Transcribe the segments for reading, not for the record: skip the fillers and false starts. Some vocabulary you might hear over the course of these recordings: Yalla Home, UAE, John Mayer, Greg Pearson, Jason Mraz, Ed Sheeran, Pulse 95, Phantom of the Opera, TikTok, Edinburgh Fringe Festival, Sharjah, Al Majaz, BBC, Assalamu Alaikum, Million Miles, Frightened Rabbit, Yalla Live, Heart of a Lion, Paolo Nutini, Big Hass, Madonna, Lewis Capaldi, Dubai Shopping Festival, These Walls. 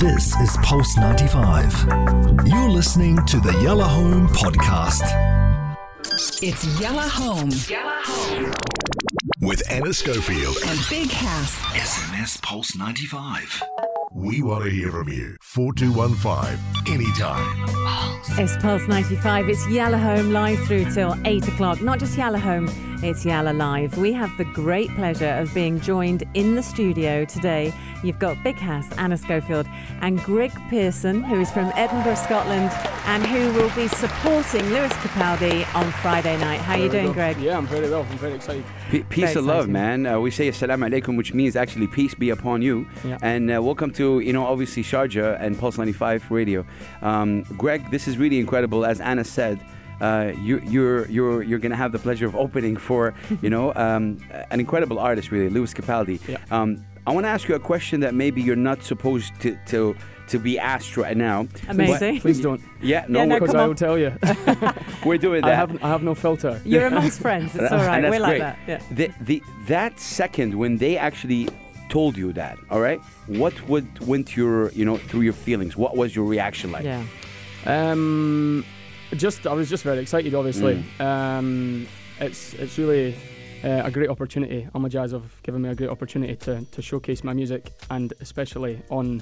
This is Pulse 95. You're listening to the Yalla Home podcast. It's Yalla Home. Yalla Home. With Anna Schofield. And Big Hass. SMS Pulse 95. We want to hear from you. 4215. Anytime. It's Pulse 95. It's Yalla Home live through till 8 o'clock. Not just Yalla Home. It's Yalla Live. We have the great pleasure of being joined in the studio today. You've got Big Hass, Anna Schofield and Greg Pearson, who is from Edinburgh, Scotland, and who will be supporting Lewis Capaldi on Friday night. How are you doing, Greg? Yeah, I'm very well. I'm very excited. Peace of love, man. We say Assalamu Alaikum, which means actually peace be upon you. Yeah. And welcome to, obviously Sharjah and Pulse 95 Radio. Greg, this is really incredible, as Anna said. You're going to have the pleasure of opening for, an incredible artist, really, Lewis Capaldi. Yeah. I want to ask you a question that maybe you're not supposed to be asked right now. Amazing. But please don't. Yeah, no, because I will tell you. We're doing that. I have no filter. You're amongst friends. It's all right. We're like that. Yeah. That second when they actually told you that, all right, what went your, through your feelings? What was your reaction like? Yeah. I was just very excited, obviously. It's really a great opportunity. Al Majaz have given me a great opportunity to showcase my music, and especially on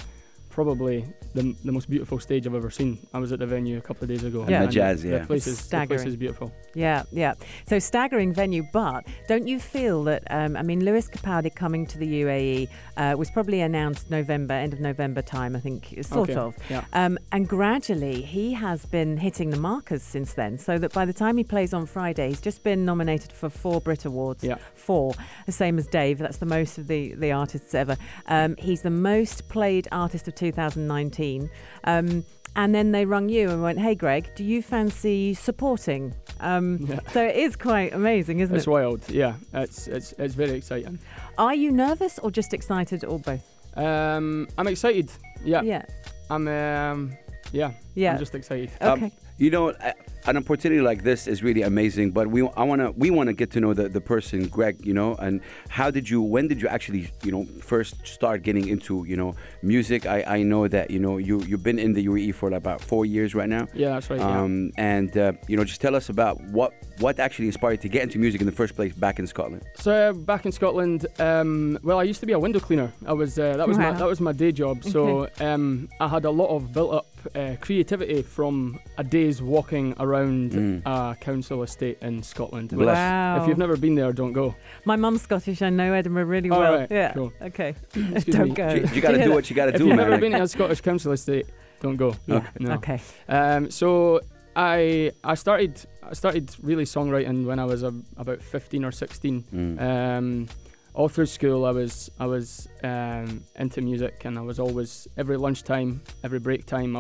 probably the most beautiful stage I've ever seen. I was at the venue a couple of days ago. Yeah, Majaz, yeah. The place is beautiful. Yeah, yeah. So staggering venue, but don't you feel that, Lewis Capaldi coming to the UAE was probably announced end of November time, I think, sort of. Yeah. And gradually he has been hitting the markers since then, so that by the time he plays on Friday, he's just been nominated for 4 Brit Awards, yeah. 4, the same as Dave. That's the most of the artists ever. He's the most played artist of 2019, and then they rung you and went, "Hey Greg, do you fancy supporting?" Yeah. So it is quite amazing, isn't it? It's wild, yeah. It's very exciting. Are you nervous or just excited or both? I'm excited. Yeah. Yeah. I'm just excited. Okay. An opportunity like this is really amazing, but we want to get to know the person, Greg, and when did you actually, first start getting into, music? I know that, you've been in the UAE for about 4 years right now. Yeah, that's right. And, just tell us about what actually inspired to get into music in the first place back in Scotland. So back in Scotland, I used to be a window cleaner. That was my day job. So I had a lot of built up creativity from a day's walking around a council estate in Scotland. Wow. If you've never been there, don't go. My mum's Scottish. I know Edinburgh really well. Right. Yeah. Cool. Okay. Don't go. You got to do what you got to do, man. If you've never been to a Scottish council estate, don't go. Yeah. Okay. No. Okay. So I started really songwriting when I was about 15 or 16. All through school, I was into music, and I was always, every lunchtime, every break time,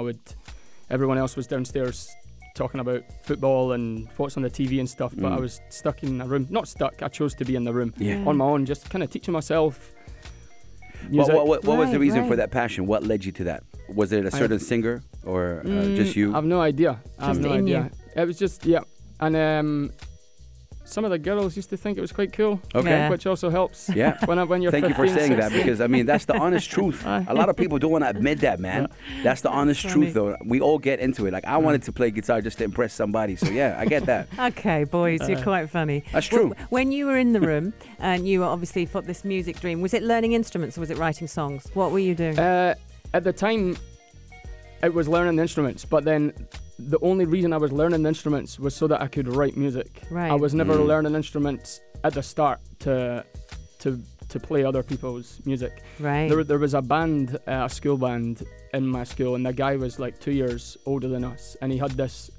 everyone else was downstairs talking about football and what's on the TV and stuff, but I was stuck in a room. Not stuck, I chose to be in the room on my own, just kind of teaching myself music. What was the reason for that passion? What led you to that? Was it a certain singer or just you? I have no idea. It was just, yeah. And some of the girls used to think it was quite cool, which also helps. Yeah. When you're thank 15, you for saying 16. That because that's the honest truth. A lot of people don't want to admit that, man. Yeah. That's the honest truth, though. We all get into it. Like I wanted to play guitar just to impress somebody, so yeah, I get that. Okay, boys, you're quite funny. That's true. Well, when you were in the room and you were obviously for this music dream, was it learning instruments or was it writing songs? What were you doing? At the time, it was learning the instruments, but then. The only reason I was learning the instruments was so that I could write music. Right. I was never learning instruments at the start to play other people's music. Right. There was a band, a school band in my school, and the guy was like 2 years older than us, and he had this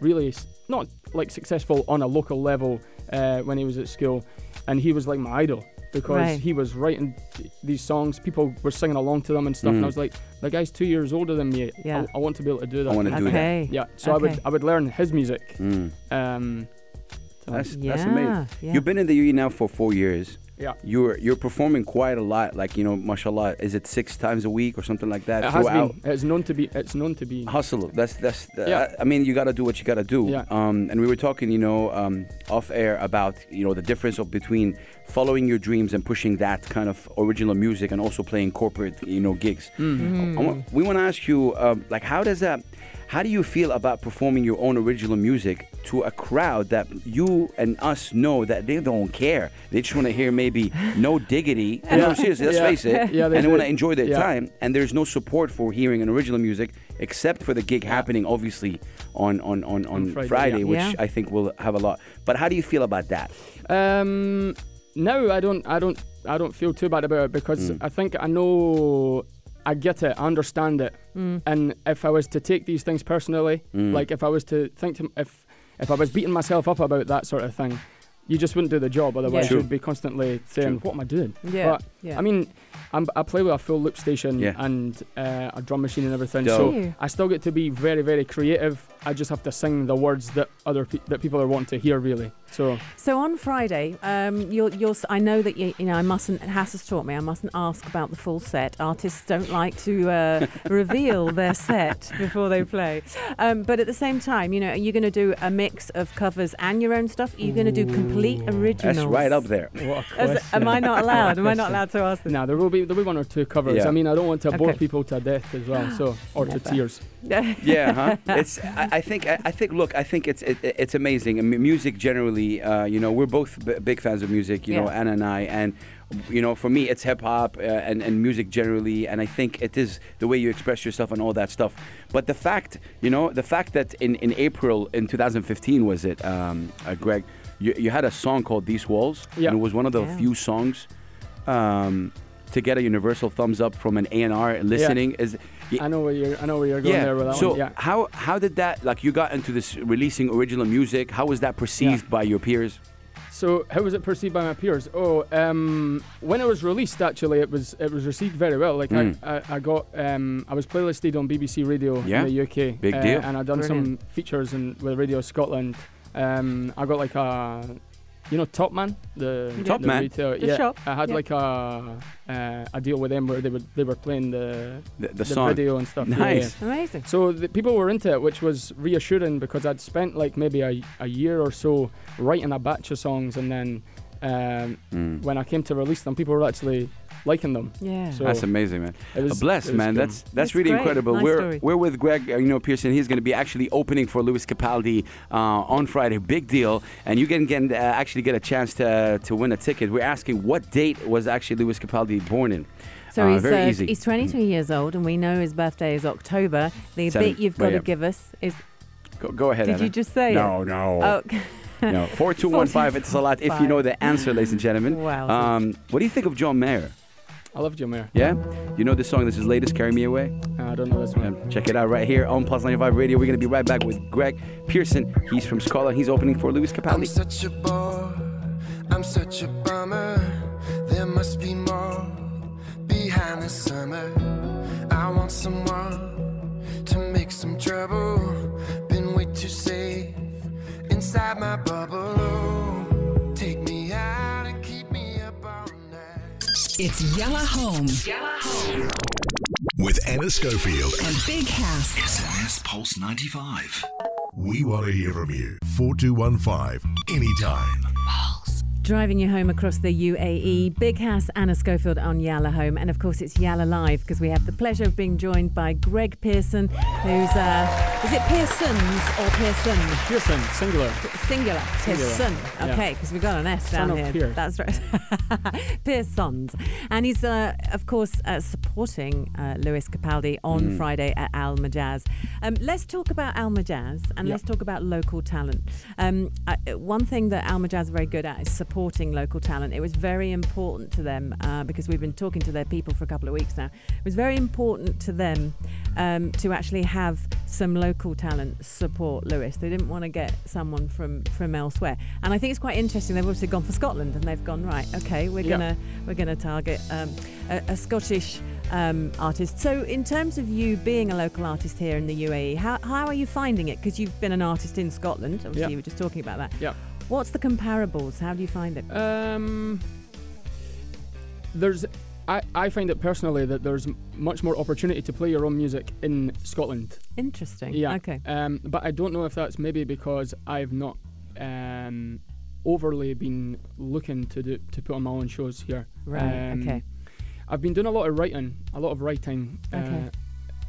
really not like successful on a local level when he was at school, and he was like my idol. Because he was writing these songs, people were singing along to them and stuff, and I was like, the guy's 2 years older than me. Yeah. I want to be able to do that. I want to do that. Yeah. So I would learn his music. That's amazing. Yeah. You've been in the UAE now for 4 years. Yeah. You're performing quite a lot, like, you know, mashallah, is it 6 times a week or something like that? It has been. It's known to be. Hustle. I mean, you got to do what you got to do. Yeah. And we were talking, you know, off air about, you know, the difference of between following your dreams and pushing that kind of original music and also playing corporate, you know, gigs. Mm-hmm. We want to ask you, like, how do you feel about performing your own original music to a crowd that you and us know that they don't care? They just want to hear maybe no diggity. Yeah. No, seriously, let's face it. Yeah, they want to enjoy their time. And there's no support for hearing an original music except for the gig happening, obviously, on Friday which I think will have a lot. But how do you feel about that? No, I don't feel too bad about it because I think I know. I get it, I understand it. And if I was to take these things personally, like if I was to think to, if I was beating myself up about that sort of thing, you just wouldn't do the job. Otherwise you'd be constantly saying, what am I doing? Yeah. But I mean, I play with a full loop station and a drum machine and everything. Dope. So I still get to be very, very creative. I just have to sing the words that that people are wanting to hear, really. So on Friday, you'll. I know that you know. I mustn't. Hass has taught me I mustn't ask about the full set. Artists don't like to reveal their set before they play. But at the same time, you know, are you going to do a mix of covers and your own stuff? Are you going to do complete originals? That's right up there. What a question. Am I not allowed? Am I not allowed to ask them? No, there'll be 1 or 2 covers. Yeah. I mean, I don't want to bore people to death as well. So or to tears. Yeah, huh? It's. I think. Look, I think it's amazing. I mean, music generally, you know, we're both big fans of music. You know, Anna and I, and you know, for me, it's hip hop and music generally. And I think it is the way you express yourself and all that stuff. But the fact that in April in 2015 was it, Greg, you had a song called These Walls, and it was one of the few songs. To get a universal thumbs up from an A&R listening is. I know where you're going there with that one. So how did that, like, you got into this releasing original music? How was that perceived by your peers? So how was it perceived by my peers? When it was released, actually, it was received very well. Like I got I was playlisted on BBC Radio in the UK. Big deal. And I done some features with Radio Scotland. I got like a. You know, Topman, the retailer, the shop. I had like a deal with them where they were playing the song, video and stuff. Nice, amazing. So the people were into it, which was reassuring because I'd spent like maybe a year or so writing a batch of songs, and then when I came to release them, people were actually liking them. Yeah, so that's amazing, man. Blessed, man. Good. That's really great. Incredible. Nice we're with Greg, you know, Pearson. He's going to be actually opening for Lewis Capaldi on Friday. Big deal. And you can actually get a chance to win a ticket. We're asking what date was actually Lewis Capaldi born in. So he's 23 years old, and we know his birthday is October. The bit you've got to give us is. Go ahead. Did Anna. You just say? No. Oh, okay. No. 4215. It's a lot. If you know the answer, ladies and gentlemen. Wow. What do you think of John Mayer? I love John Mayer. Yeah? You know this song, this is his latest, Carry Me Away? I don't know this one. Check it out right here on Pulse 95 Radio. We're going to be right back with Greg Pearson. He's from Scotland. He's opening for Lewis Capaldi. I'm such a bore. I'm such a bummer. There must be more behind the summer. I want someone to make some trouble. Been way too safe inside my bubble. Oh, take me out and keep me up all night. It's Yalla Home. Yalla Home. With Anna Schofield and Big Hass. SMS Pulse 95. We want to hear from you. 4215. Anytime. Pulse. Driving you home across the UAE. Big Hass, Anna Schofield on Yalla Home. And of course, it's Yalla Live because we have the pleasure of being joined by Greg Pearson, who's is it Pearson's or Pearson? Pearson, singular. Singular. Pearson. Okay, because we've got an S down here. That's right. Pearson's. And he's, of course, supporting Lewis Capaldi on Friday at Al Majaz. Let's talk about Al Majaz and let's talk about local talent. One thing that Al Majaz are very good at is supporting local talent. It was very important to them because we've been talking to their people for a couple of weeks now. It was very important to them to actually have some local talent support Lewis. They didn't want to get someone from elsewhere, and I think it's quite interesting. They've obviously gone for Scotland, and they've gone right. Okay, we're gonna target a Scottish artist. So, in terms of you being a local artist here in the UAE, how are you finding it? Because you've been an artist in Scotland. Obviously, you were just talking about that. Yeah. What's the comparables? How do you find it? I find it personally that there's much more opportunity to play your own music in Scotland. Interesting. Yeah. Okay. But I don't know if that's maybe because I've not overly been looking to put on my own shows here. Right. Okay. I've been doing a lot of writing. Okay.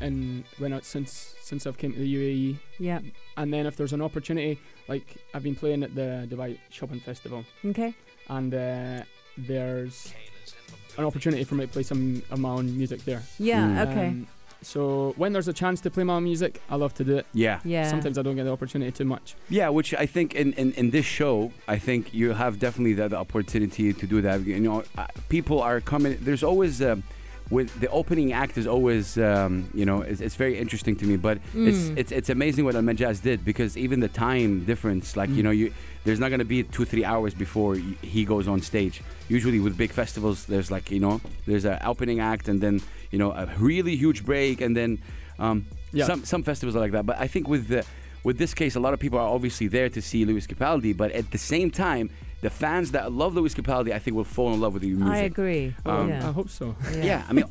And since I've came to the UAE. Yeah. And then if there's an opportunity, like I've been playing at the Dubai Shopping Festival. Okay. And there's an opportunity for me to play some of my own music there. Yeah, okay. So when there's a chance to play my own music, I love to do it. Yeah. Sometimes I don't get the opportunity too much. Yeah, which I think in this show, I think you have definitely the opportunity to do that. You know, people are coming. There's always... with the opening act is always, it's very interesting to me. But it's amazing what Al Majaz did, because even the time difference, there's not going to be 2-3 hours before he goes on stage. Usually with big festivals, there's there's an opening act and then a really huge break, and then some festivals are like that. But I think with this case, a lot of people are obviously there to see Lewis Capaldi, but at the same time, the fans that love Lewis Capaldi, I think, will fall in love with your music. I agree. I hope so. Yeah. I mean,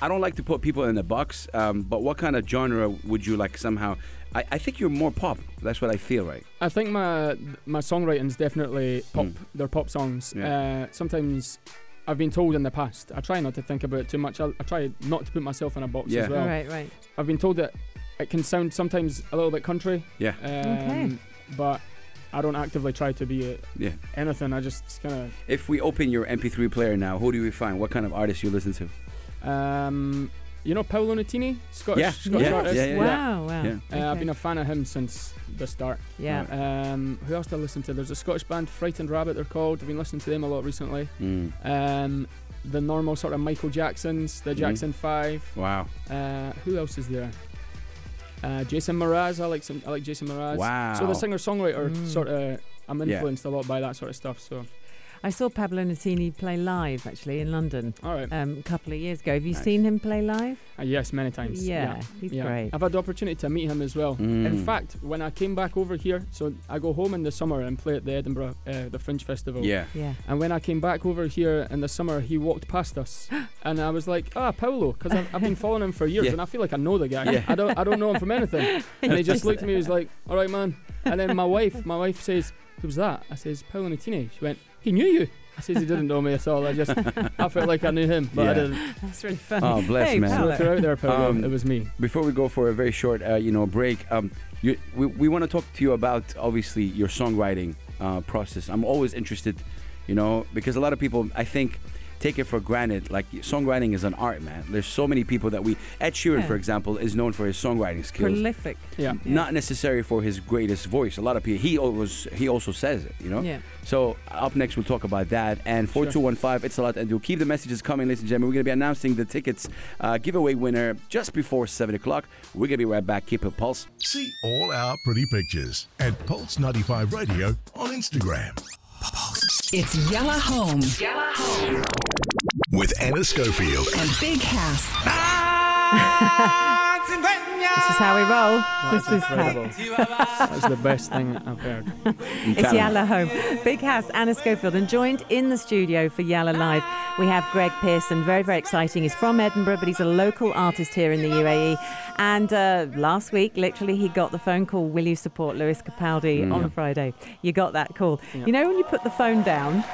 I don't like to put people in a box, but what kind of genre would you like somehow? I think you're more pop. That's what I feel, right? I think my songwriting's definitely pop. They're pop songs. Yeah. Sometimes I've been told in the past, I try not to think about it too much. I try not to put myself in a box as well. Right. I've been told that it can sound sometimes a little bit country. Yeah. But I don't actively try to be anything. I just kind of... If we open your MP3 player now, who do we find? What kind of artists you listen to? Paolo Nutini, Scottish artist. Yeah. Wow. Yeah. Okay. I've been a fan of him since the start. Yeah. Who else do I listen to? There's a Scottish band, Frightened Rabbit, they're called. I've been listening to them a lot recently. The normal sort of Michael Jacksons, the Jackson 5. Wow. Who else is there? Jason Mraz, I like Jason Mraz. Wow. So the singer-songwriter sort of, I'm influenced a lot by that sort of stuff. So I saw Paolo Nutini play live actually in London. All right. A couple of years ago. Have you seen him play live? Yes, many times. Yeah. He's great. I've had the opportunity to meet him as well. In fact, when I came back over here, so I go home in the summer and play at the Edinburgh the Fringe Festival. Yeah. And when I came back over here in the summer, he walked past us, and I was like, Paolo, because I've been following him for years, and I feel like I know the guy. Yeah. I don't know him from anything. And he just looked at me. He was like, all right, man. And then my wife says, who's that? I says, Paolo Nutini. She went, he knew you. I says, he didn't know me at all. I felt like I knew him, but I didn't. That's really funny. Oh, bless, hey, man. So throughout there, Paolo, it was me. Before we go for a very short, break, we want to talk to you about, obviously, your songwriting process. I'm always interested, because a lot of people, I think, take it for granted. Like, songwriting is an art, man. There's so many people that Ed Sheeran, for example, is known for his songwriting skills. Prolific. Yeah. Not necessary for his greatest voice. A lot of people, he also says it, Yeah. So up next, we'll talk about that. And 4215, it's a lot to do. Keep the messages coming, ladies and gentlemen. We're going to be announcing the tickets giveaway winner just before 7 o'clock. We're going to be right back. Keep it Pulse. See all our pretty pictures at Pulse 95 Radio on Instagram. It's Yalla Home. Yalla Home. With Anna Schofield. And Big Hass. This is how we roll. That's the best thing I've heard. It's Yalla Home. Big Hass, Anna Schofield, and joined in the studio for Yalla Live, we have Greg Pearson. Very, very exciting. He's from Edinburgh, but he's a local artist here in the UAE. And last week, literally, he got the phone call, will you support Lewis Capaldi on Friday? You got that call. Yeah. You know when you put the phone down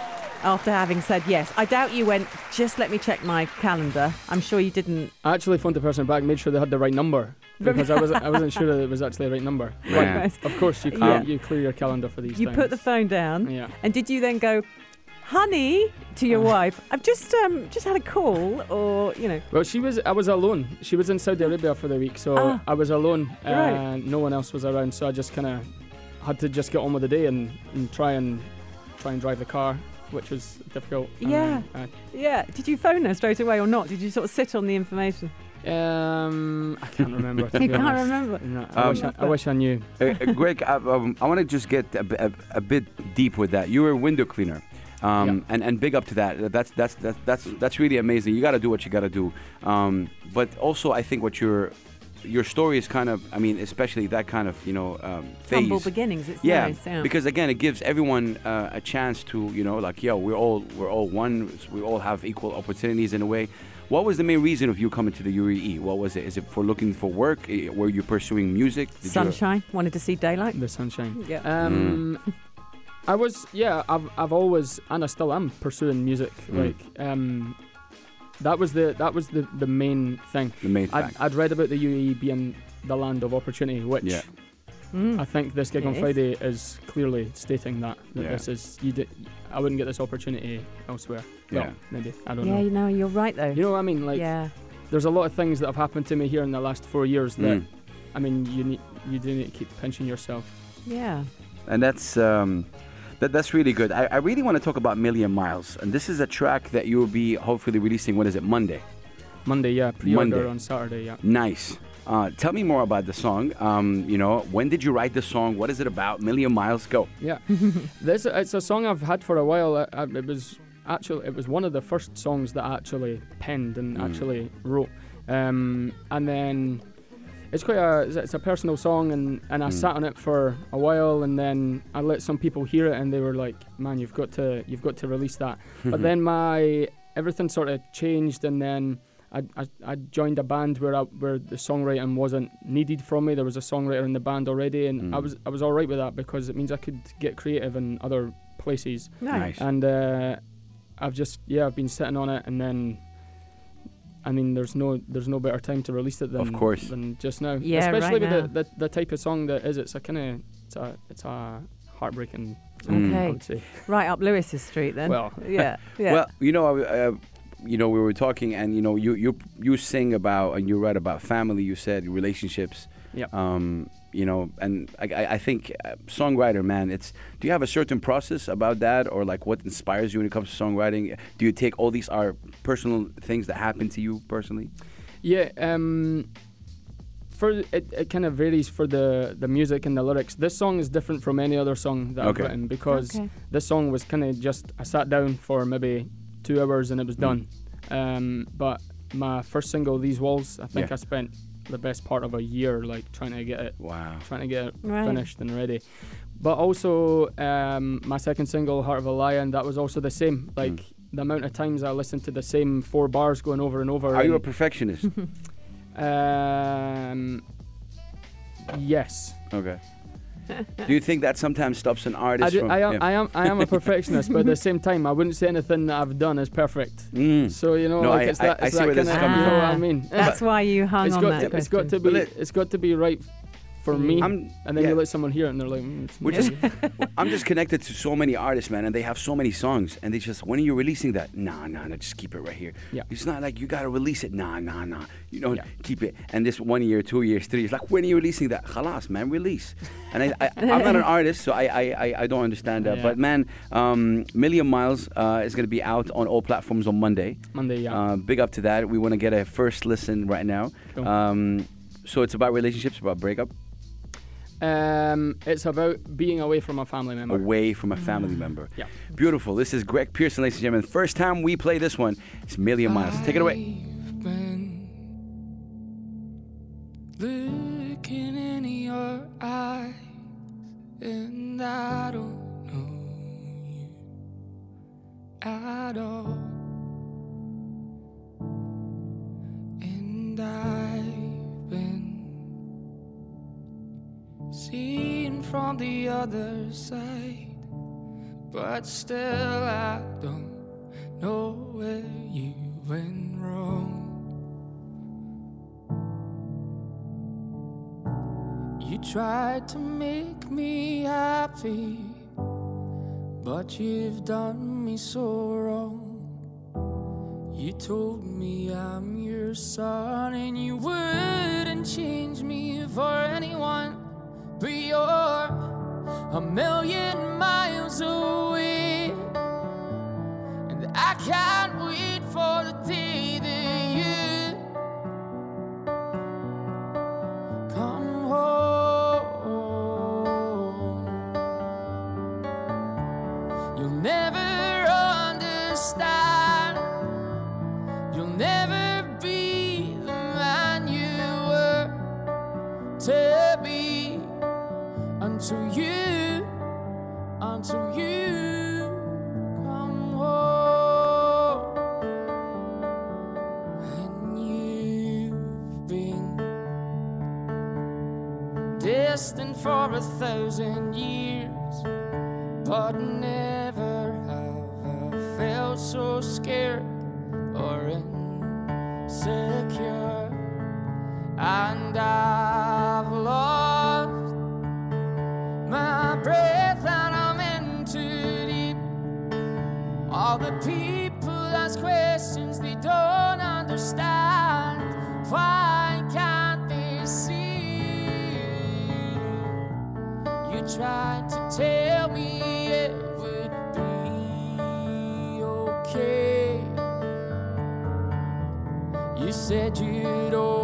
after having said yes? I doubt you went, just let me check my calendar. I'm sure you didn't. I actually phoned the person back, made sure they had the right number. Because I wasn't sure that it was actually the right number. Yeah. Of course, you clear your calendar for these things. You put the phone down. Yeah. And did you then go, honey, to your wife, I've just had a call, or Well, I was alone. She was in Saudi Arabia for the week, so I was alone, and no one else was around. So I just kind of had to just get on with the day and try and drive the car, which was difficult. Yeah. Did you phone her straight away or not? Did you sort of sit on the information? I can't remember. You can't remember? No, I wish I knew. Greg, I want to just get a bit deep with that. You were a window cleaner, and big up to that. That's really amazing. You got to do what you got to do. But also, I think what you're your story is kind of, I mean, especially that kind of, phase. Humble beginnings. It's nice. Yeah, because again, it gives everyone a chance to, we're all one. We all have equal opportunities in a way. What was the main reason of you coming to the UAE? What was it? Is it for looking for work? Were you pursuing music? Sunshine. Wanted to see daylight. The sunshine. Yeah. I was, I've always, and I still am, pursuing music. That was the main thing. The main thing. I'd read about the UAE being the land of opportunity, which I think this gig on Friday is clearly stating that this is, I wouldn't get this opportunity elsewhere. Yeah. Well, maybe, I don't know. Yeah, no, you're right though. You know what I mean? There's a lot of things that have happened to me here in the last 4 years that, I mean, you do need to keep pinching yourself. Yeah. And that's really good. I really want to talk about Million Miles, and this is a track that you'll be hopefully releasing. What is it? Monday, yeah. Pre-order on Saturday, yeah. Nice. Tell me more about the song. When did you write the song? What is it about? Million Miles, go. Yeah, it's a song I've had for a while. It was one of the first songs that I actually penned and actually wrote, and then. It's a personal song, and I sat on it for a while, and then I let some people hear it, and they were like, "Man, you've got to release that." But then everything sort of changed, and then I joined a band where the songwriting wasn't needed from me. There was a songwriter in the band already, and I was all right with that because it means I could get creative in other places. Nice. And I've been sitting on it, and then. I mean, there's no better time to release it than just now. Yeah, especially right with the type of song that is. It's a heartbreaking song, I would say. Right up Lewis's street then. Well, yeah. Well, we were talking, and you sing about and you write about family. You said relationships. Yeah. And I think songwriter, man, do you have a certain process about that, or like what inspires you when it comes to songwriting? Do you take all these are personal things that happen to you personally? Yeah, it kind of varies for the music and the lyrics. This song is different from any other song that I've written because this song was kind of just, I sat down for maybe 2 hours and it was done. But my first single, These Walls, I think I spent the best part of a year trying to get it finished and ready. But also my second single, Heart of a Lion, that was also the same. The amount of times I listened to the same 4 bars going over and over. Are you a perfectionist? Yes. Okay. Do you think that sometimes stops an artist from... I am a perfectionist, but at the same time, I wouldn't say anything that I've done is perfect. So, I see where this is coming from. You know what I mean? That's why you hung on that question. It's got to be right for me. You let someone hear it and they're like... I'm just connected to so many artists, man, and they have so many songs, and they just, when are you releasing that? Nah, just keep it right here. Yeah. It's not like you got to release it. Nah. You don't keep it. And this 1 year, 2 years, 3 years, like, when are you releasing that? Khalas, man, release. And I'm not an artist, so I don't understand that. Yeah. But, man, Million Miles is going to be out on all platforms on Monday. Monday, yeah. Big up to that. We want to get a first listen right now. Cool. So it's about relationships, about breakup. It's about being away from a family member. Yeah. Beautiful. This is Greg Pearson, ladies and gentlemen. First time we play this one, it's Million Miles. Take it away. I've been looking in your eyes, and I don't know you at all, and I've been seen from the other side, but still I don't know where you went wrong. You tried to make me happy, but you've done me so wrong. You told me I'm your son, and you wouldn't change me for anyone. But you're a million miles away, and I can't wait for the day that you come home. You'll never understand, you'll never be the man you were. until you come home. And you've been destined for 1,000 years, but never have I felt so scared or insecure. And I've lost my breath and I'm in too deep. All the people ask questions they don't understand. Why can't they see? You tried to tell me it would be okay. You said you'd always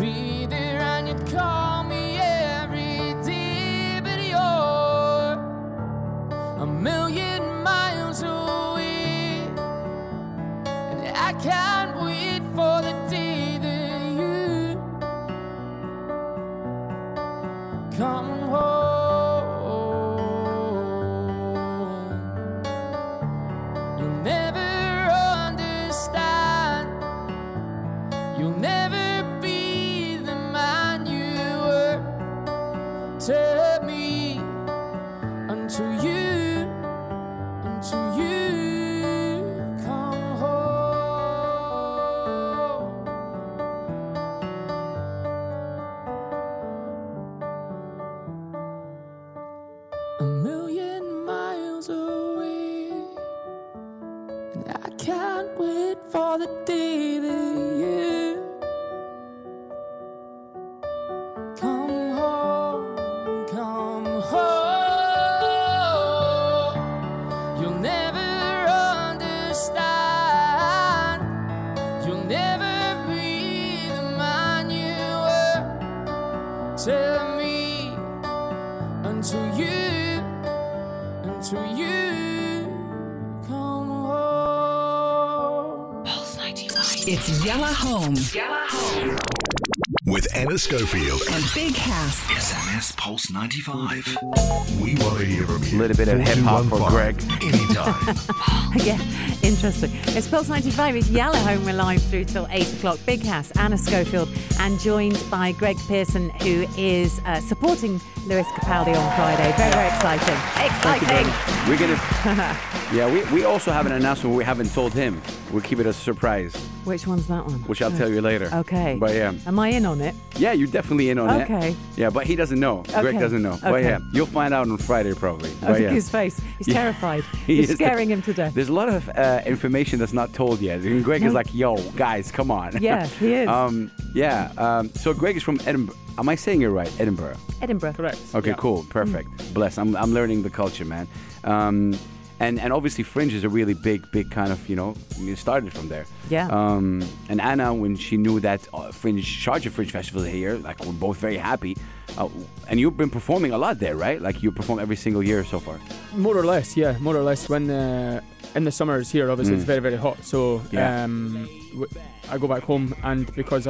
be there and you'd call me every day, but you're 1,000,000 miles away, and I can't wait for the day that you come home. You'll never understand, you'll never be the man you were to me until you come home. A million miles away, and I can't wait for the day that you come home, come home. You'll never understand. You'll never be the man you were to me until you come home. Pulse 95. It's Yalla Home. Yalla Home. With Anna Schofield and Big Hass. SMS Pulse 95. We want to hear from you. A little bit of hip hop for Greg. Anytime. Yeah, interesting. It's Pulse 95. It's Yalla Home. We're live through till 8 o'clock. Big Hass, Anna Schofield, and joined by Greg Pearson, who is supporting Lewis Capaldi on Friday. Very, very exciting. Exciting. We're going to... Yeah, we also have an announcement we haven't told him. We'll keep it a surprise. Which one's that one? Which I'll tell you later. Okay. But yeah. Am I in on it? Yeah, you're definitely in on it. Okay. Yeah, but he doesn't know. Okay. Greg doesn't know. Okay. But yeah, you'll find out on Friday probably. But look at his face. He's terrified. He's scaring him to death. There's a lot of information that's not told yet. And Greg is like, yo, guys, come on. Yeah, he is. So Greg is from Edinburgh. Am I saying it right? Edinburgh. Edinburgh. Correct. Okay, cool. Perfect. Bless. I'm learning the culture, man. And obviously Fringe is a really big kind of, it started from there. Yeah. And Anna, when she knew that Fringe Festival is here, like, we're both very happy. And you've been performing a lot there, right? Like, you perform every single year so far. More or less, yeah. More or less. When in the summers here, obviously, it's very, very hot. So I go back home, and because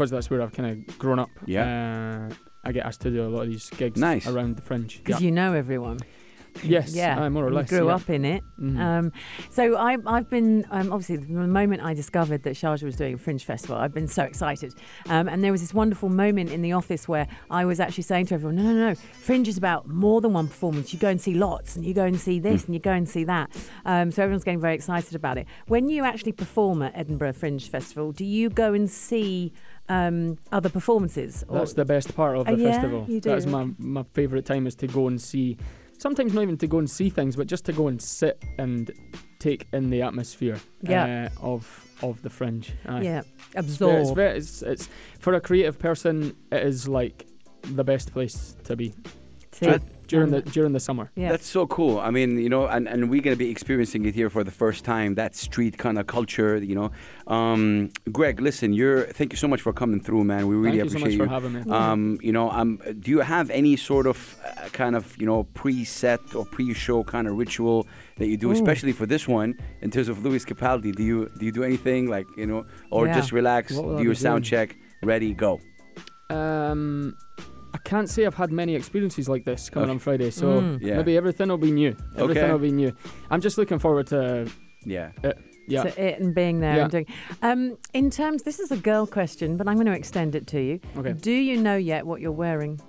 that's where I've kind of grown up, I get asked to do a lot of these gigs around the Fringe. Because you know everyone. Yes, more or less. You grew up in it. Mm-hmm. So I've been, obviously, the moment I discovered that Sharjah was doing a Fringe Festival, I've been so excited. And there was this wonderful moment in the office where I was actually saying to everyone, no, Fringe is about more than one performance. You go and see lots, and you go and see this, and you go and see that. So everyone's getting very excited about it. When you actually perform at Edinburgh Fringe Festival, do you go and see... other performances? That's the best part of the festival. You do. That's my favourite time, is to go and see, sometimes not even to go and see things, but just to go and sit and take in the atmosphere of the Fringe. Yeah, absorb. It's for a creative person, it is like the best place to be. During the summer. Yeah. That's so cool. I mean, and we're going to be experiencing it here for the first time, that street kind of culture, Greg, listen, thank you so much for coming through, man. We really appreciate you. Thank you so much for having me. Do you have any sort of preset or pre-show kind of ritual that you do, especially for this one, in terms of Lewis Capaldi? Do you do anything like, or just relax, do your sound check, ready, go? I can't say I've had many experiences like this coming on Friday, so maybe everything will be new. Everything will be new. I'm just looking forward to to it and being there and doing. In terms, this is a girl question, but I'm going to extend it to you. Okay. Do you know yet what you're wearing?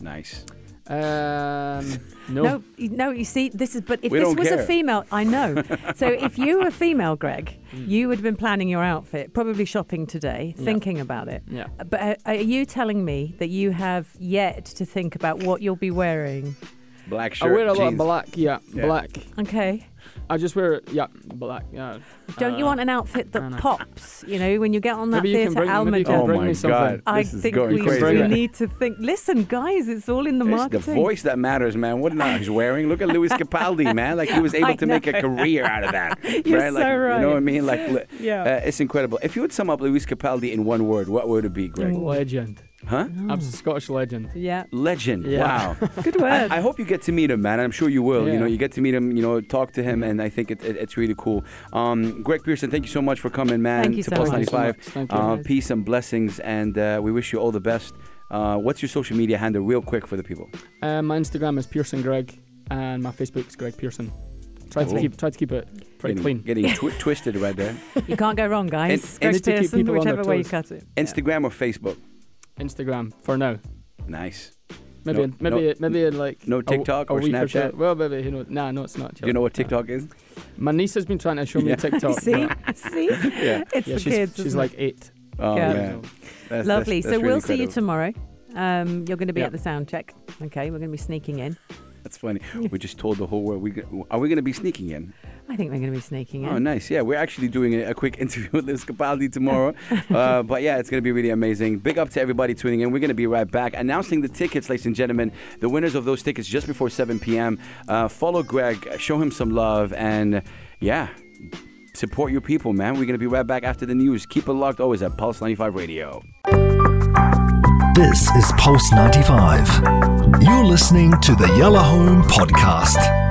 Nice. No, you see, this is, but if we this was care. A female, I know. So if you were female, Greg, you would have been planning your outfit, probably shopping today, thinking about it. Yeah. But are you telling me that you have yet to think about what you'll be wearing? Black shirt. I wear a lot of black, black. Okay. I just wear it, black. Yeah. Don't you want an outfit that pops? You know, when you get on that theatre, Al Majaz. Oh my God, I think we need to think. Listen, guys, it's all in the marketing. It's the voice that matters, man. What not he's wearing? Look at Lewis Capaldi, man. Like he was able to make a career out of that. You're right? So right. You know what I mean? Like, it's incredible. If you would sum up Lewis Capaldi in one word, what would it be, Greg? Legend. Huh? Oh. I'm a Scottish legend. Yeah. Legend. Yeah. Wow. Good word. I hope you get to meet him, man. I'm sure you will. Yeah. You know, you get to meet him. You know, talk to him, and I think it's really cool. Greg Pearson, thank you so much for coming, man. Thank you to so Pulse 95. Thank you. Peace and blessings, and we wish you all the best. What's your social media handle, real quick, for the people? My Instagram is Pearson Greg, and my Facebook is Greg Pearson. Try to keep it pretty clean. Getting twisted right there. You can't go wrong, guys. Greg Pearson, whichever way you cut it. Instagram or Facebook? Instagram for now. Nice. Maybe no TikTok or Snapchat. Well, maybe no, it's not. Do you know what TikTok is? My niece has been trying to show me TikTok. See, it's the kids. She's like 8. Oh yeah, that's lovely. That's so really we'll see you tomorrow. You're going to be at the sound check. Okay, we're going to be sneaking in. That's funny. We just told the whole world. Are we going to be sneaking in? I think we're going to be sneaking in. Oh, nice. Yeah, we're actually doing a quick interview with Lewis Capaldi tomorrow. But yeah, it's going to be really amazing. Big up to everybody tuning in. We're going to be right back announcing the tickets, ladies and gentlemen. The winners of those tickets just before 7 p.m. Follow Greg, show him some love, and support your people, man. We're going to be right back after the news. Keep it locked always at Pulse 95 Radio. This is Pulse 95. You're listening to the Yalla Home podcast.